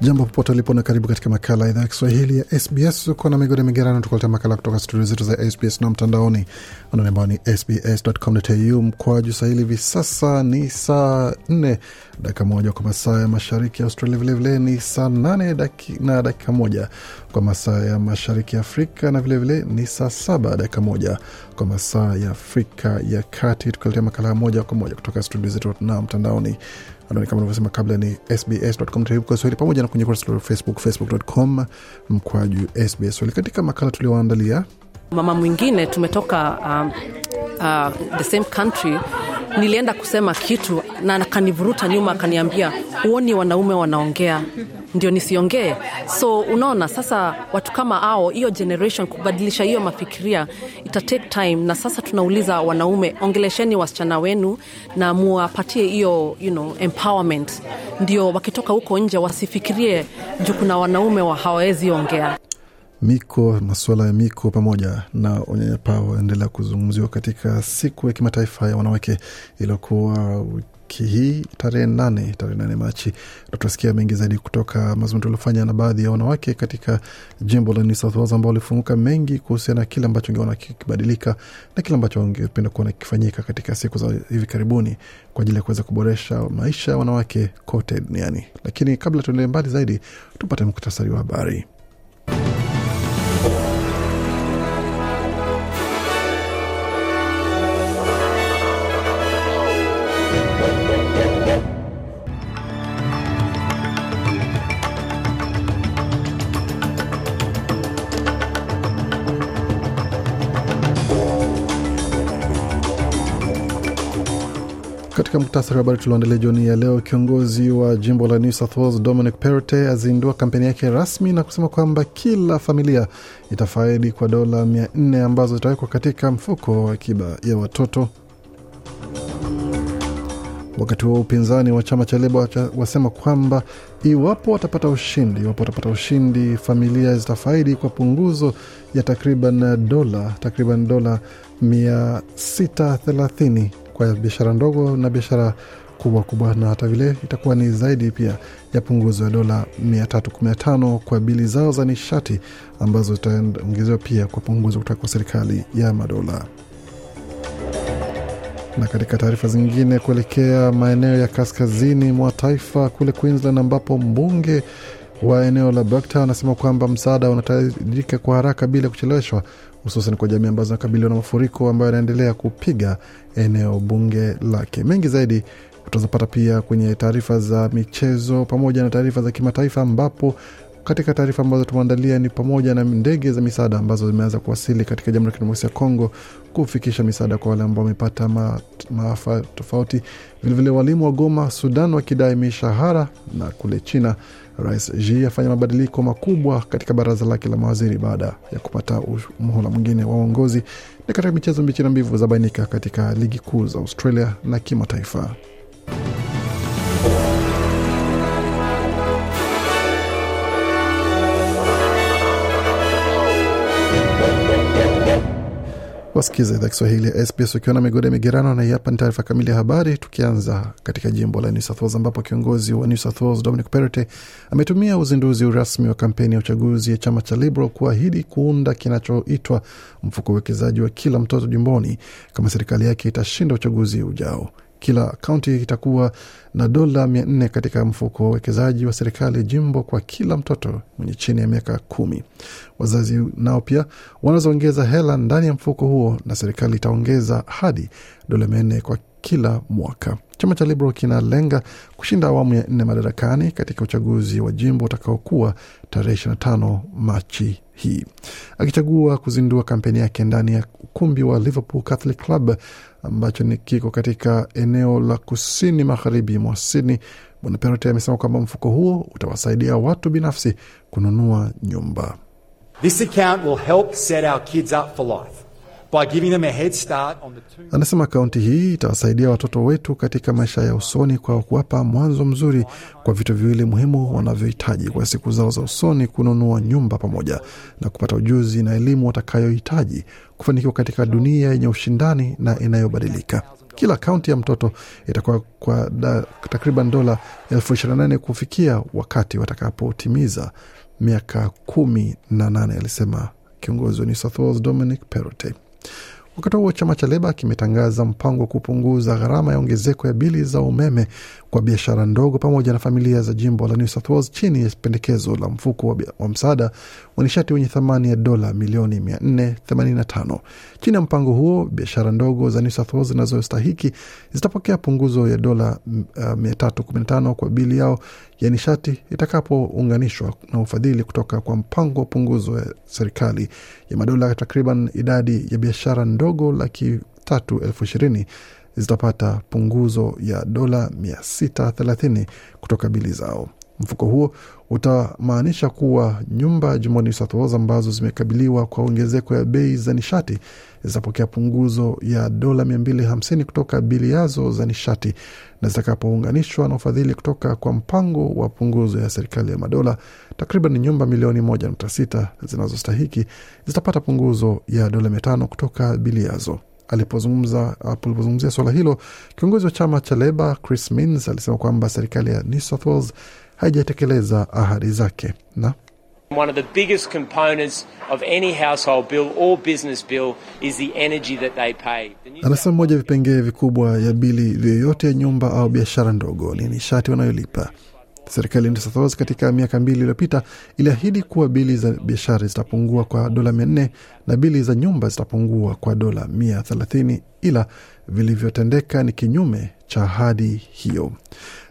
Jambo popote ulipo na karibu katika makala ya idhaa ya Kiswahili ya SBS. Uko na Migode Migerano, tukuleta makala kutoka studio zetu za SBS na mtandaoni ananembani sbs.com.au mkwaju sahili. Hivi sasa ni saa 4:01 kwa masaa ya mashariki ya Australia, vilevile ni saa 8:01 kwa masaa ya mashariki ya Afrika, na vilevile ni saa 7:01 kwa masaa ya Afrika ya Kati. Tukuletea makala moja kwa moja kutoka studio zetu na mtandaoni. Ndio kama nilivyosema kabla ni sbs.com.au kwa Swahili, pamoja na kwenye kurasa ya Facebook facebook.com/sbs. Katika makala tulioandalia, mama mwingine tumetoka the same country, nilienda kusema kitu na akanivuruta nyuma akaniambia, "Uoni wanaume wanaongea, ndio nisiongee." So unaona sasa watu kama hao, hiyo generation kubadilisha hiyo mafikiria ita take time, na sasa tunauliza wanaume, ongelesheni wasichana wenu na muwapatie hiyo empowerment, ndio wakitoka huko nje wasifikirie juu kuna wanaume wa hawawezi ongea. Miko, masuala ya miko pamoja na unyanyapaa endelea kuzungumziwa katika siku ya kimataifa ya wanawake iliyokuwa wiki hii tarehe 8 Machi. Tutasikia mengi zaidi kutoka mazungumzo yaliyofanywa na baadhi ya wanawake katika jimbo la New South Wales, ambao walifunguka mengi kuhusiana na kile ambacho wangeona kikibadilika na kile ambacho wangependa kuona kifanyika katika siku za hivi karibuni kwa ajili ya kuweza kuboresha maisha ya wanawake kote duniani. Lakini kabla tuendelee mbali zaidi, tupate muktasari wa habari. Katika muktasari wa habari tulioandalia jioni ya leo, kiongozi wa jimbo la New South Wales Dominic Perrottet azindua kampeni yake rasmi na kusema kwamba kila familia itafaidi kwa dola 400 ambazo zitawekwa katika mfuko wa akiba ya watoto. Wakati wa upinzani wa chama cha Leba wasema kwamba iwapo watapata ushindi familia zitafaidi kwa punguzo ya takriban dola 630 kwa biashara ndogo na biashara kubwa, na hata vile itakuwa ni zaidi pia ya punguzo ya dola 315 kwa bili zao za nishati ambazo zitaongezewa pia kwa punguzo kutoka kwa serikali ya madola. Na katika taarifa zingine, kuelekea maeneo ya kaskazini mwa taifa kule Queensland, ambapo mbunge wa eneo la Blacktown anasema kwamba msaada unahitajika kwa haraka bila kucheleweshwa, hususan kwa jamii ambazo zinakabiliwa na mafuriko ambayo yanaendelea kupiga eneo bunge lake. Mengi zaidi tutazapata pia kwenye taarifa za michezo pamoja na taarifa za kimataifa, ambapo katika taarifa ambazo tumeandalia ni pamoja na ndege za misaada ambazo zimeanza kuwasili katika Jamhuri ya Kidemokrasia ya Kongo kufikisha misaada kwa wale ambao wamepata maafa tofauti. Vilevile walimu wa Goma, Sudan wakidai mishahara, na kule China Rais Xi afanya mabadiliko makubwa katika baraza lake la mawaziri baada ya kupata muhula mwingine wa uongozi. Na katika michezo, mbichi na mbivu zabainika katika ligi kuu za Australia na kimataifa. Wasikiza idhaa ya Kiswahili ya SBS ukiwa na Migode Migerano, na hapa ni taarifa kamili ya habari, tukianza katika jimbo la New South Wales, ambapo kiongozi wa New South Wales Dominic Perrottet ametumia uzinduzi rasmi wa kampeni ya uchaguzi ya chama cha Liberal kuahidi kuunda kinachoitwa mfuko wa uwekezaji wa kila mtoto jimboni kama serikali yake itashinda uchaguzi ujao. Kila kaunti itakuwa na dola 400 katika mfuko wa uwekezaji wa serikali jimbo kwa kila mtoto mwenye chini ya miaka 10. Wazazi nao pia wanaongeza hela ndani ya mfuko huo, na serikali itaongeza hadi dola 400 kwa kila mwaka. Chama cha Liberal kinalenga kushinda awamu ya 4 madarakani katika uchaguzi wa jimbo utakaokuwa tarehe 25 Machi hii. Akichagua kuzindua kampeni yake ndani ya ukumbi wa Liverpool Catholic Club ambacho ni kiko katika eneo la kusini magharibi mwa Sydney, Bwana Perrottet amesema kwamba mfuko huo utawasaidia watu binafsi kununua nyumba. This account will help set our kids up for life by giving them a head start on the two. Anasema kaunti hii itawasaidia watoto wetu katika maisha ya usoni kwa kuwapa mwanzo mzuri kwa vitu viwili muhimu wanavyohitaji kwa siku zao za usoni, kununua nyumba pamoja na kupata ujuzi na elimu watakayohitaji kufanikiwa katika dunia yenye ushindani na inayobadilika. Kila kaunti ya mtoto itakuwa kwa takriban $28,000 kufikia wakati watakapotimiza miaka 18, alisema kiongozi wa South Wales Dominic Perrottet. Wakati huo chama cha Leba kimetangaza mpango kupunguza gharama ya ongezeko ya bili za umeme kwa biashara ndogo pamoja na familia za jimbo la New South Wales chini ya pendekezo la mfuko wa msaada wa nishati wenye thamani ya $485 million. Chini ya mpango huo, biashara ndogo za New South Wales zinazostahiki zitapokea punguzo ya $315 kwa bili yao ya nishati itakapounganishwa na ufadhili kutoka kwa mpango wa punguzo ya serikali ya madola. Takriban idadi ya biashara ndogo 320,000 zitapata punguzo ya $630 kutoka bili zao. Mfuko huo utamaanisha kuwa nyumba jimboni South Wales ambazo zimekabiliwa kwa ongezeko ya bei za nishati zitapokea punguzo ya $250 kutoka bili yazo za nishati na zitakapounganishwa na ufadhili kutoka kwa mpango wa punguzo ya serikali ya madola. Takriban nyumba milioni 1.6 zinazostahiki zitapata punguzo ya $500 kutoka bili yazo. Alipozungumzia swala hilo, kiongozi wa chama cha Leba Chris Minns alisema kwamba serikali ya New South Wales haijatekeleza ahadi zake. Na one of the biggest components of any household bill or business bill is the energy that they pay. Anasema moja vipengee vikubwa ya bili yoyote ya nyumba au biashara ndogo ni nishati wanayolipa. Serikali ya New South Wales katika miaka 2 iliyopita iliahidi kuwa bili za biashara zitapungua kwa $400 na bili za nyumba zitapungua kwa $130, ila vilivyotendeka ni kinyume cha ahadi hiyo.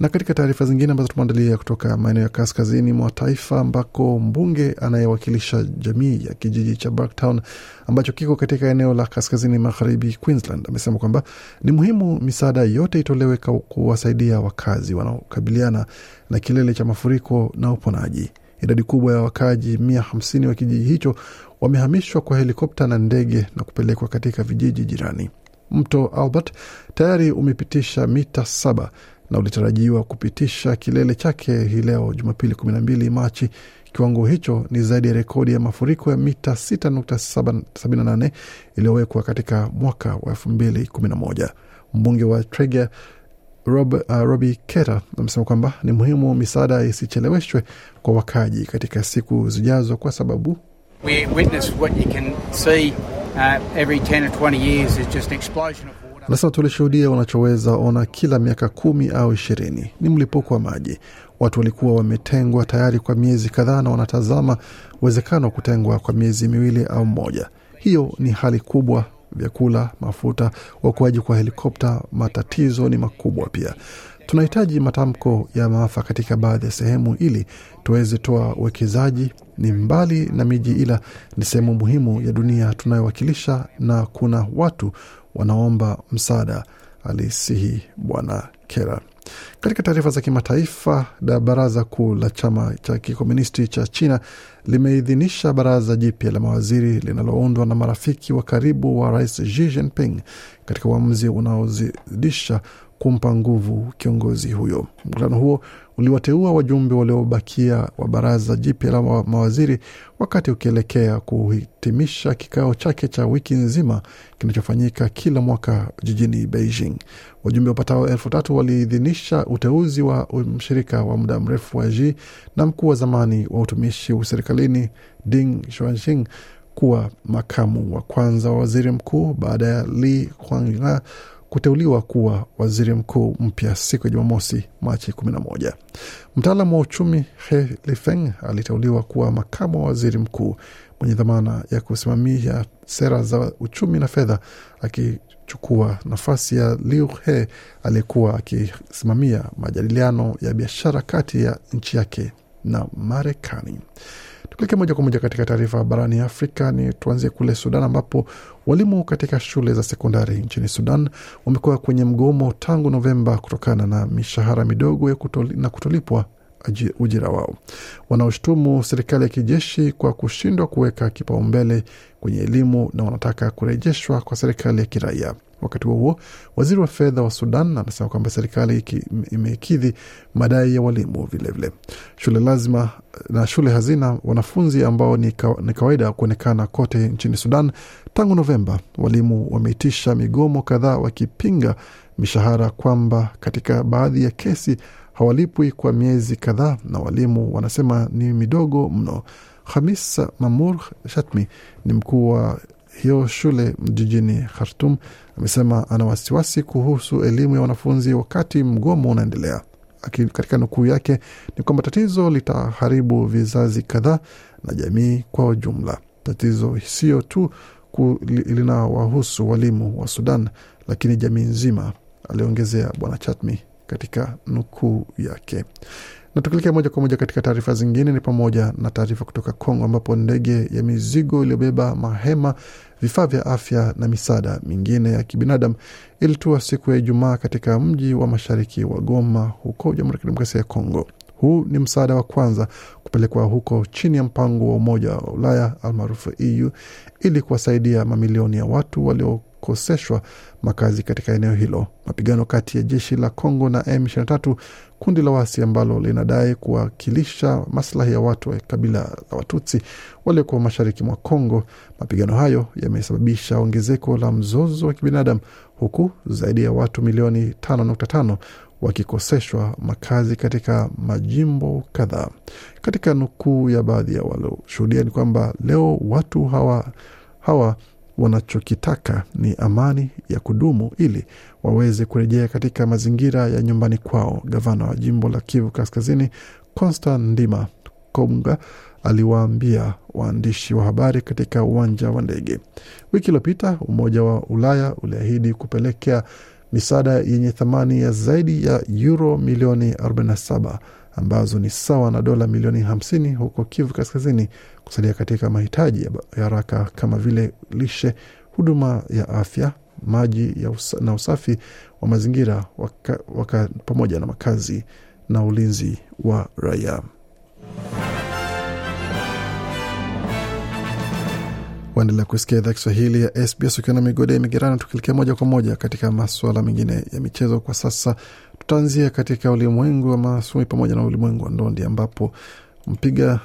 Na katika taarifa zingine ambazo tumeandalia kutoka maeneo ya kaskazini mwa taifa ambako mbunge anayewakilisha jamii ya kijiji cha Blacktown ambacho kiko katika eneo la kaskazini magharibi Queensland amesema kwamba ni muhimu misaada yote itolewe kuwasaidia wakazi wanaokabiliana na kilele cha mafuriko na uponaji. Idadi kubwa ya wakazi 150 wa kijiji hicho wamehamishwa kwa helikopta na ndege na kupelekwa katika vijiji jirani. Mto Albert tayari umepitisha mita 7 na ulitarajiwa kupitisha kilele chake hii leo Jumapili 12 Machi. Kiwango hicho ni zaidi ya rekodi ya mafuriko ya mita 6.78 iliyowekwa katika mwaka wa 2011. Mbunge wa Tregear Robbie Ketter amesema kwamba ni muhimu misaada isicheleweshwe kwa wakazi katika siku zijazo kwa sababu we witness what you can see every 10 or 20 years is just an explosion of water. Nasema tulishuhudia wanachoweza ona kila miaka 10 au 20 ni mlipuko wa maji. Watu walikuwa wametengwa tayari kwa miezi kadhaa na wanatazama uwezekano wa kutengwa kwa miezi 2 au 1. Hiyo ni hali kubwa. Vyakula, mafuta, wakuaji kwa helikopta, matatizo ni makubwa pia. Tunahitaji matamko ya maafa katika baadhi ya sehemu ili tuweze toa uwekezaji. Ni mbali na miji ila ni sehemu muhimu ya dunia tunayowakilisha na kuna watu wanaomba msaada, alisihi Bwana Kera. Katika taarifa za kimataifa, baraza kuu la chama cha kikomunisti cha China limeidhinisha baraza jipya la mawaziri linaloundwa na marafiki wa karibu wa Rais Xi Jinping katika uamuzi unaozidisha kumpa nguvu kiongozi huyo. Mkutano huo uliwateua wajumbe waliobakia wa baraza jipya la mawaziri wakati ukielekea kuhitimisha kikao chake cha wiki nzima kinachofanyika kila mwaka jijini Beijing. Wajumbe wapatao 3,000 waliidhinisha uteuzi wa mshirika wa muda mrefu wa Xi na mkuu wa zamani wa utumishi wa serikalini Ding Shuangxing kuwa makamu wa kwanza wa waziri mkuu baada ya Li Qiang kuteuliwa kuwa waziri mkuu mpya siku ya Jumamosi Machi 11. Mtaalamu wa uchumi He Lifeng aliteuliwa kuwa makamu wa waziri mkuu mwenye dhamana ya kusimamia sera za uchumi na fedha, kuchukua nafasi ya Liu He aliyekuwa akisimamia majadiliano ya biashara kati ya nchi yake na Marekani. Tuklike moja kwa moja katika taarifa barani Afrika, ni tuanzie kule Sudan ambapo walimu katika shule za sekondari nchini Sudan wamekuwa kwenye mgomo tangu Novemba kutokana na mishahara midogo na kutolipwa ujira wao. Wanaoshtumu serikali ya kijeshi kwa kushindwa kuweka kipaumbele kwenye elimu na wanataka kurejeshwa kwa serikali ya kiraia. Wakati huo, waziri wa fedha wa Sudan anasema kwamba serikali imekidhi madai ya walimu vilevile. Shule lazima na shule hazina wanafunzi ambao ni kawaida kuonekana kote nchini Sudan. Tangu Novemba, walimu wameitisha migomo kadhaa wakipinga mishahara kwamba katika baadhi ya kesi hawalipwi kwa miezi kadhaa na walimu wanasema ni midogo mno. Hamisa Mamour Shatmi ni mkuu wa hiyo shule mjini Khartoum, amesema ana wasiwasi kuhusu elimu ya wanafunzi wakati mgomo unaendelea. Katika nukuu yake ni kwamba tatizo litaharibu vizazi kadhaa na jamii kwa jumla. Tatizo sio tu linawahusu walimu wa Sudan lakini jamii nzima, aliongezea Bwana Chatmi katika nukuu yake. Na tukilekea moja kwa moja katika taarifa zingine, ni pamoja na taarifa kutoka Kongo ambapo ndege ya mizigo iliyobeba mahema, vifaa vya afya na misaada mingine ya kibinadamu ilitua siku ya Ijumaa katika mji wa mashariki wa Goma huko Jamhuri ya Kidemokrasia ya Kongo. Huu ni msaada wa kwanza kupelekwa huko chini ya mpango wa Umoja wa Ulaya almaarufu EU ili kuwasaidia mamilioni ya watu waliokoseshwa makazi katika eneo hilo. Mapigano kati ya jeshi la Kongo na M23, kundi la waasi ambalo linadai kuwakilisha maslahi ya watu wa kabila la Watutsi walioko mashariki mwa Kongo. Mapigano hayo yamesababisha ongezeko la mzozo wa kibinadamu huku zaidi ya watu milioni 5.5 wakikoseshwa makazi katika majimbo kadhaa. Katika nukuu ya baadhi ya walioshuhudia ni kwamba leo watu hawa wanachokitaka ni amani ya kudumu ili waweze kurejea katika mazingira ya nyumbani kwao. Gavana wa jimbo la Kivu Kaskazini Constant Ndima Konga aliwaambia waandishi wa habari katika uwanja wa ndege. Wiki iliyopita Umoja wa Ulaya uliahidi kupelekea misaada yenye thamani ya zaidi ya euro milioni 47 ambazo ni sawa na dola milioni 50 huko Kivu Kaskazini kusaidia katika mahitaji ya haraka kama vile lishe, huduma ya afya, maji na usafi wa mazingira pamoja na makazi na ulinzi wa raia. Waendelea kusikia idhaa Kiswahili ya SBS ukiwa na migode ya migerano. Tukilekea moja kwa moja katika masuala mengine ya michezo kwa sasa. Tutaanzia katika ulimwengu wa masumi pamoja na ulimwengu wa ndondi ambapo mpiga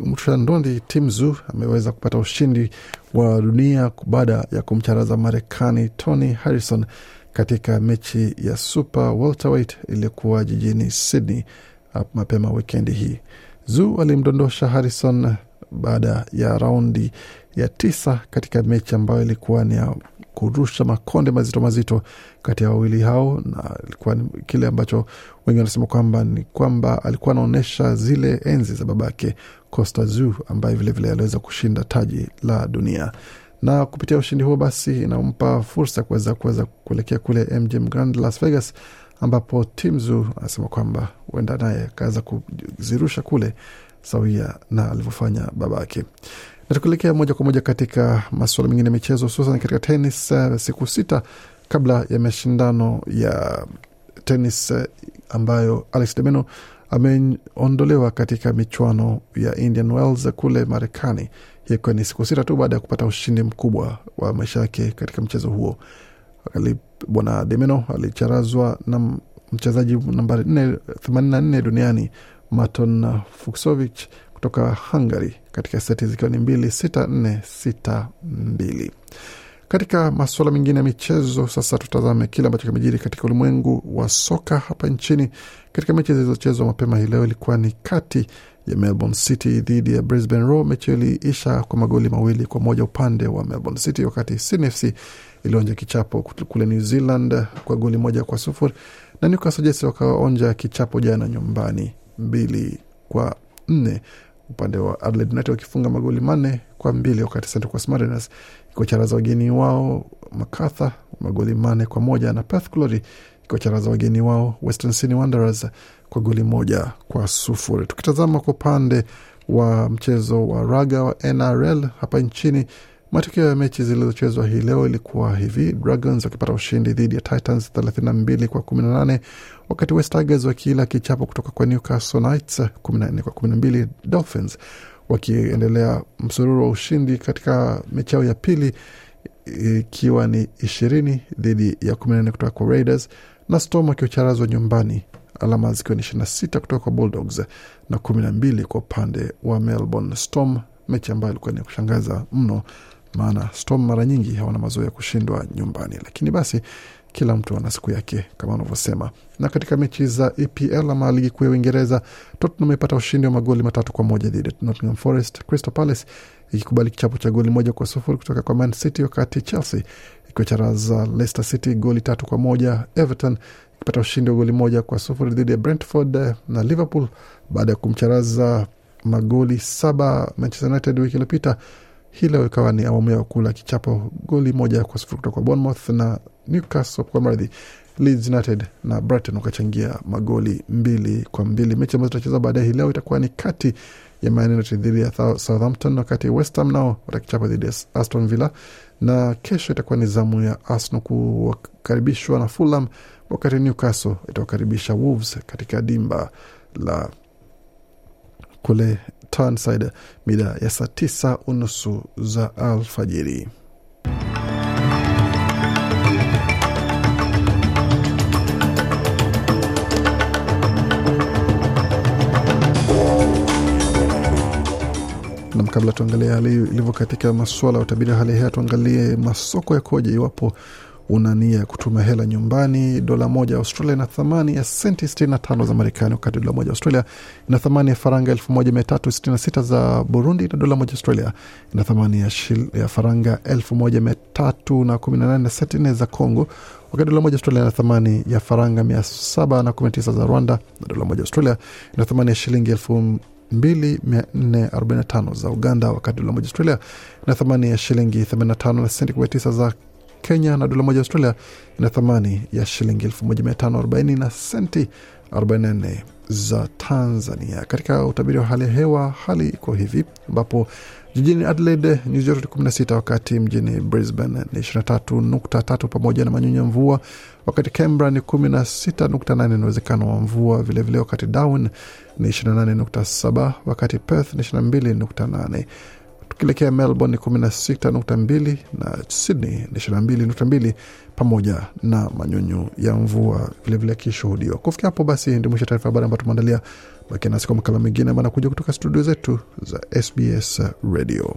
mtu ndondi Tim Tszyu ameweza kupata ushindi wa dunia baada ya kumcharaza Marekani Tony Harrison katika mechi ya Super Welterweight iliyokuwa jijini Sydney mapema weekend hii. Tszyu alimdondosha Harrison baada ya raundi ya 9 katika mechi ambayo ilikuwa ni ya kurusha makonde mazito kati ya wawili hao, na ilikuwa kile ambacho wengi wanasema kwamba ni kwamba alikuwa anaonesha zile enzi za babake Costa Tszyu ambaye vile vile aliweza kushinda taji la dunia. Na kupitia ushindi huo basi inampa fursa kuweza kuelekea kule MGM Grand Las Vegas ambapo Tim Tszyu anasema kwamba huenda naye kaza kuzirusha kule sawia na alivyofanya babake. Na tukielekea moja kwa moja katika masuala mengine ya michezo hususan katika tennis, siku 6 kabla ya mashindano ya tennis ambayo Alex Demeno ameondolewa katika michuano ya Indian Wells kule Marekani. Yeye ni siku 6 tu baada ya kupata ushindi mkubwa wa maisha yake katika mchezo huo. Bwana Demeno alicharazwa na mchezaji nambari 84 duniani Maton Fuksovich kutoka Hungary katika seti zikiwa ni 2-6-4-6-2. Katika masuala mengine ya michezo sasa tutazame kile ambacho kimejiri katika ulimwengu wa soka hapa nchini. Katika mechi zilizochezwa mapema hii leo ilikuwa ni kati ya Melbourne City dhidi ya Brisbane Roar. Mechi iliisha kwa magoli 2-1 upande wa Melbourne City, wakati Sydney FC ilionja kichapo kule New Zealand kwa goli 1-0 na Newcastle Jets wakaonja kichapo jana nyumbani 2-4 upande wa Adelaide United wakifunga magoli 4-2 wakati Central Coast Mariners ikocharaza wageni wao Macarthur magoli 4-1 na Perth Glory ikocharaza wageni wao Western Sydney Wanderers kwa goli 1-0. Tukitazama kwa upande wa mchezo wa raga wa NRL hapa nchini, matokeo ya mechi zilizochezwa hii leo ilikuwa hivi: Dragons wakipata ushindi dhidi ya Titans 32-18, wakati West Tigers wakila kichapo kutoka kwa Newcastle Knights 14-12. Dolphins wakiendelea msururu wa ushindi katika mechi yao ya pili ikiwa ni 20 dhidi ya 14 kutoka kwa Raiders, na Storm wakiocharazwa nyumbani alama zikiwa ni 26 kutoka kwa Bulldogs na 12 kwa upande wa Melbourne Storm, mechi ambayo ilikuwa ni kushangaza mno maana Storm mara nyingi hawana mazoea kushindwa nyumbani, lakini basi kila mtu ana siku yake kama unavyosema. Na katika mechi za EPL ama ligi kuu ya Uingereza, Tottenham imepata ushindi wa magoli 3-1 dhidi ya Nottingham Forest, Crystal Palace ikikubali kichapo cha goli 1-0 kutoka kwa Man City, wakati Chelsea ikicharaza Leicester City goli 3-1, Everton ikipata ushindi wa goli 1-0 dhidi ya Brentford, na Liverpool baada ya kumcharaza magoli 7 Manchester United wiki iliyopita, hilo ikawa ni awamu ya kula kichapo goli 1-0 kutoka kwa Bournemouth, na Newcastle kwa mradhi Leeds United na Brighton wakachangia magoli 2-2. Mechi ambayo tutacheza baadaye leo itakuwa ni kati ya Man United dhidi ya Southampton, wakati West Ham nao watakichapa dhidi ya Aston Villa, na kesho itakuwa ni zamu ya Arsenal kukaribishwa na Fulham, wakati Newcastle itawakaribisha Wolves katika dimba la kule Turnside mida ya 9:30 za alfajiri. Na kabla tuangalie hali ilivyo katika masuala ya utabiri hali haya, tuangalie masoko yakoje iwapo una nia kutuma hela nyumbani. Dola moja Australia na thamani ya senti 65 za Marekani, wakati dola moja Australia ina thamani ya faranga 1366 za Burundi, na dola moja Australia ina thamani ya faranga 1318.74 za Kongo, wakati dola moja Australia ina thamani ya faranga 719 za Rwanda, na dola moja Australia ina thamani ya shilingi 2445 za Uganda, wakati dola moja Australia ina thamani ya shilingi 85.9 za Kenya, na dola moja Australia ina thamani ya shilingi 1540 na senti 44 za Tanzania. Katika utabiri wa hali ya hewa, hali iko hivi ambapo jijini Adelaide ni joto 16, wakati mjini Brisbane ni 23.3 pamoja na manyunyu ya mvua, wakati Canberra ni 16.8 na uwezekano wa mvua vile vile, wakati Darwin ni 28.7, wakati Perth ni 22.8. Tukielekea Melbourne 16.2 na Sydney 22.2 pamoja na manyunyu ya mvua vile vile kishuhudiwa. Kufikia hapo basi ndio mwisho taarifa habari ambayo tumeandalia. Baki nasi kwa makala mengine ambayo yanakuja kutoka studio zetu za SBS Radio.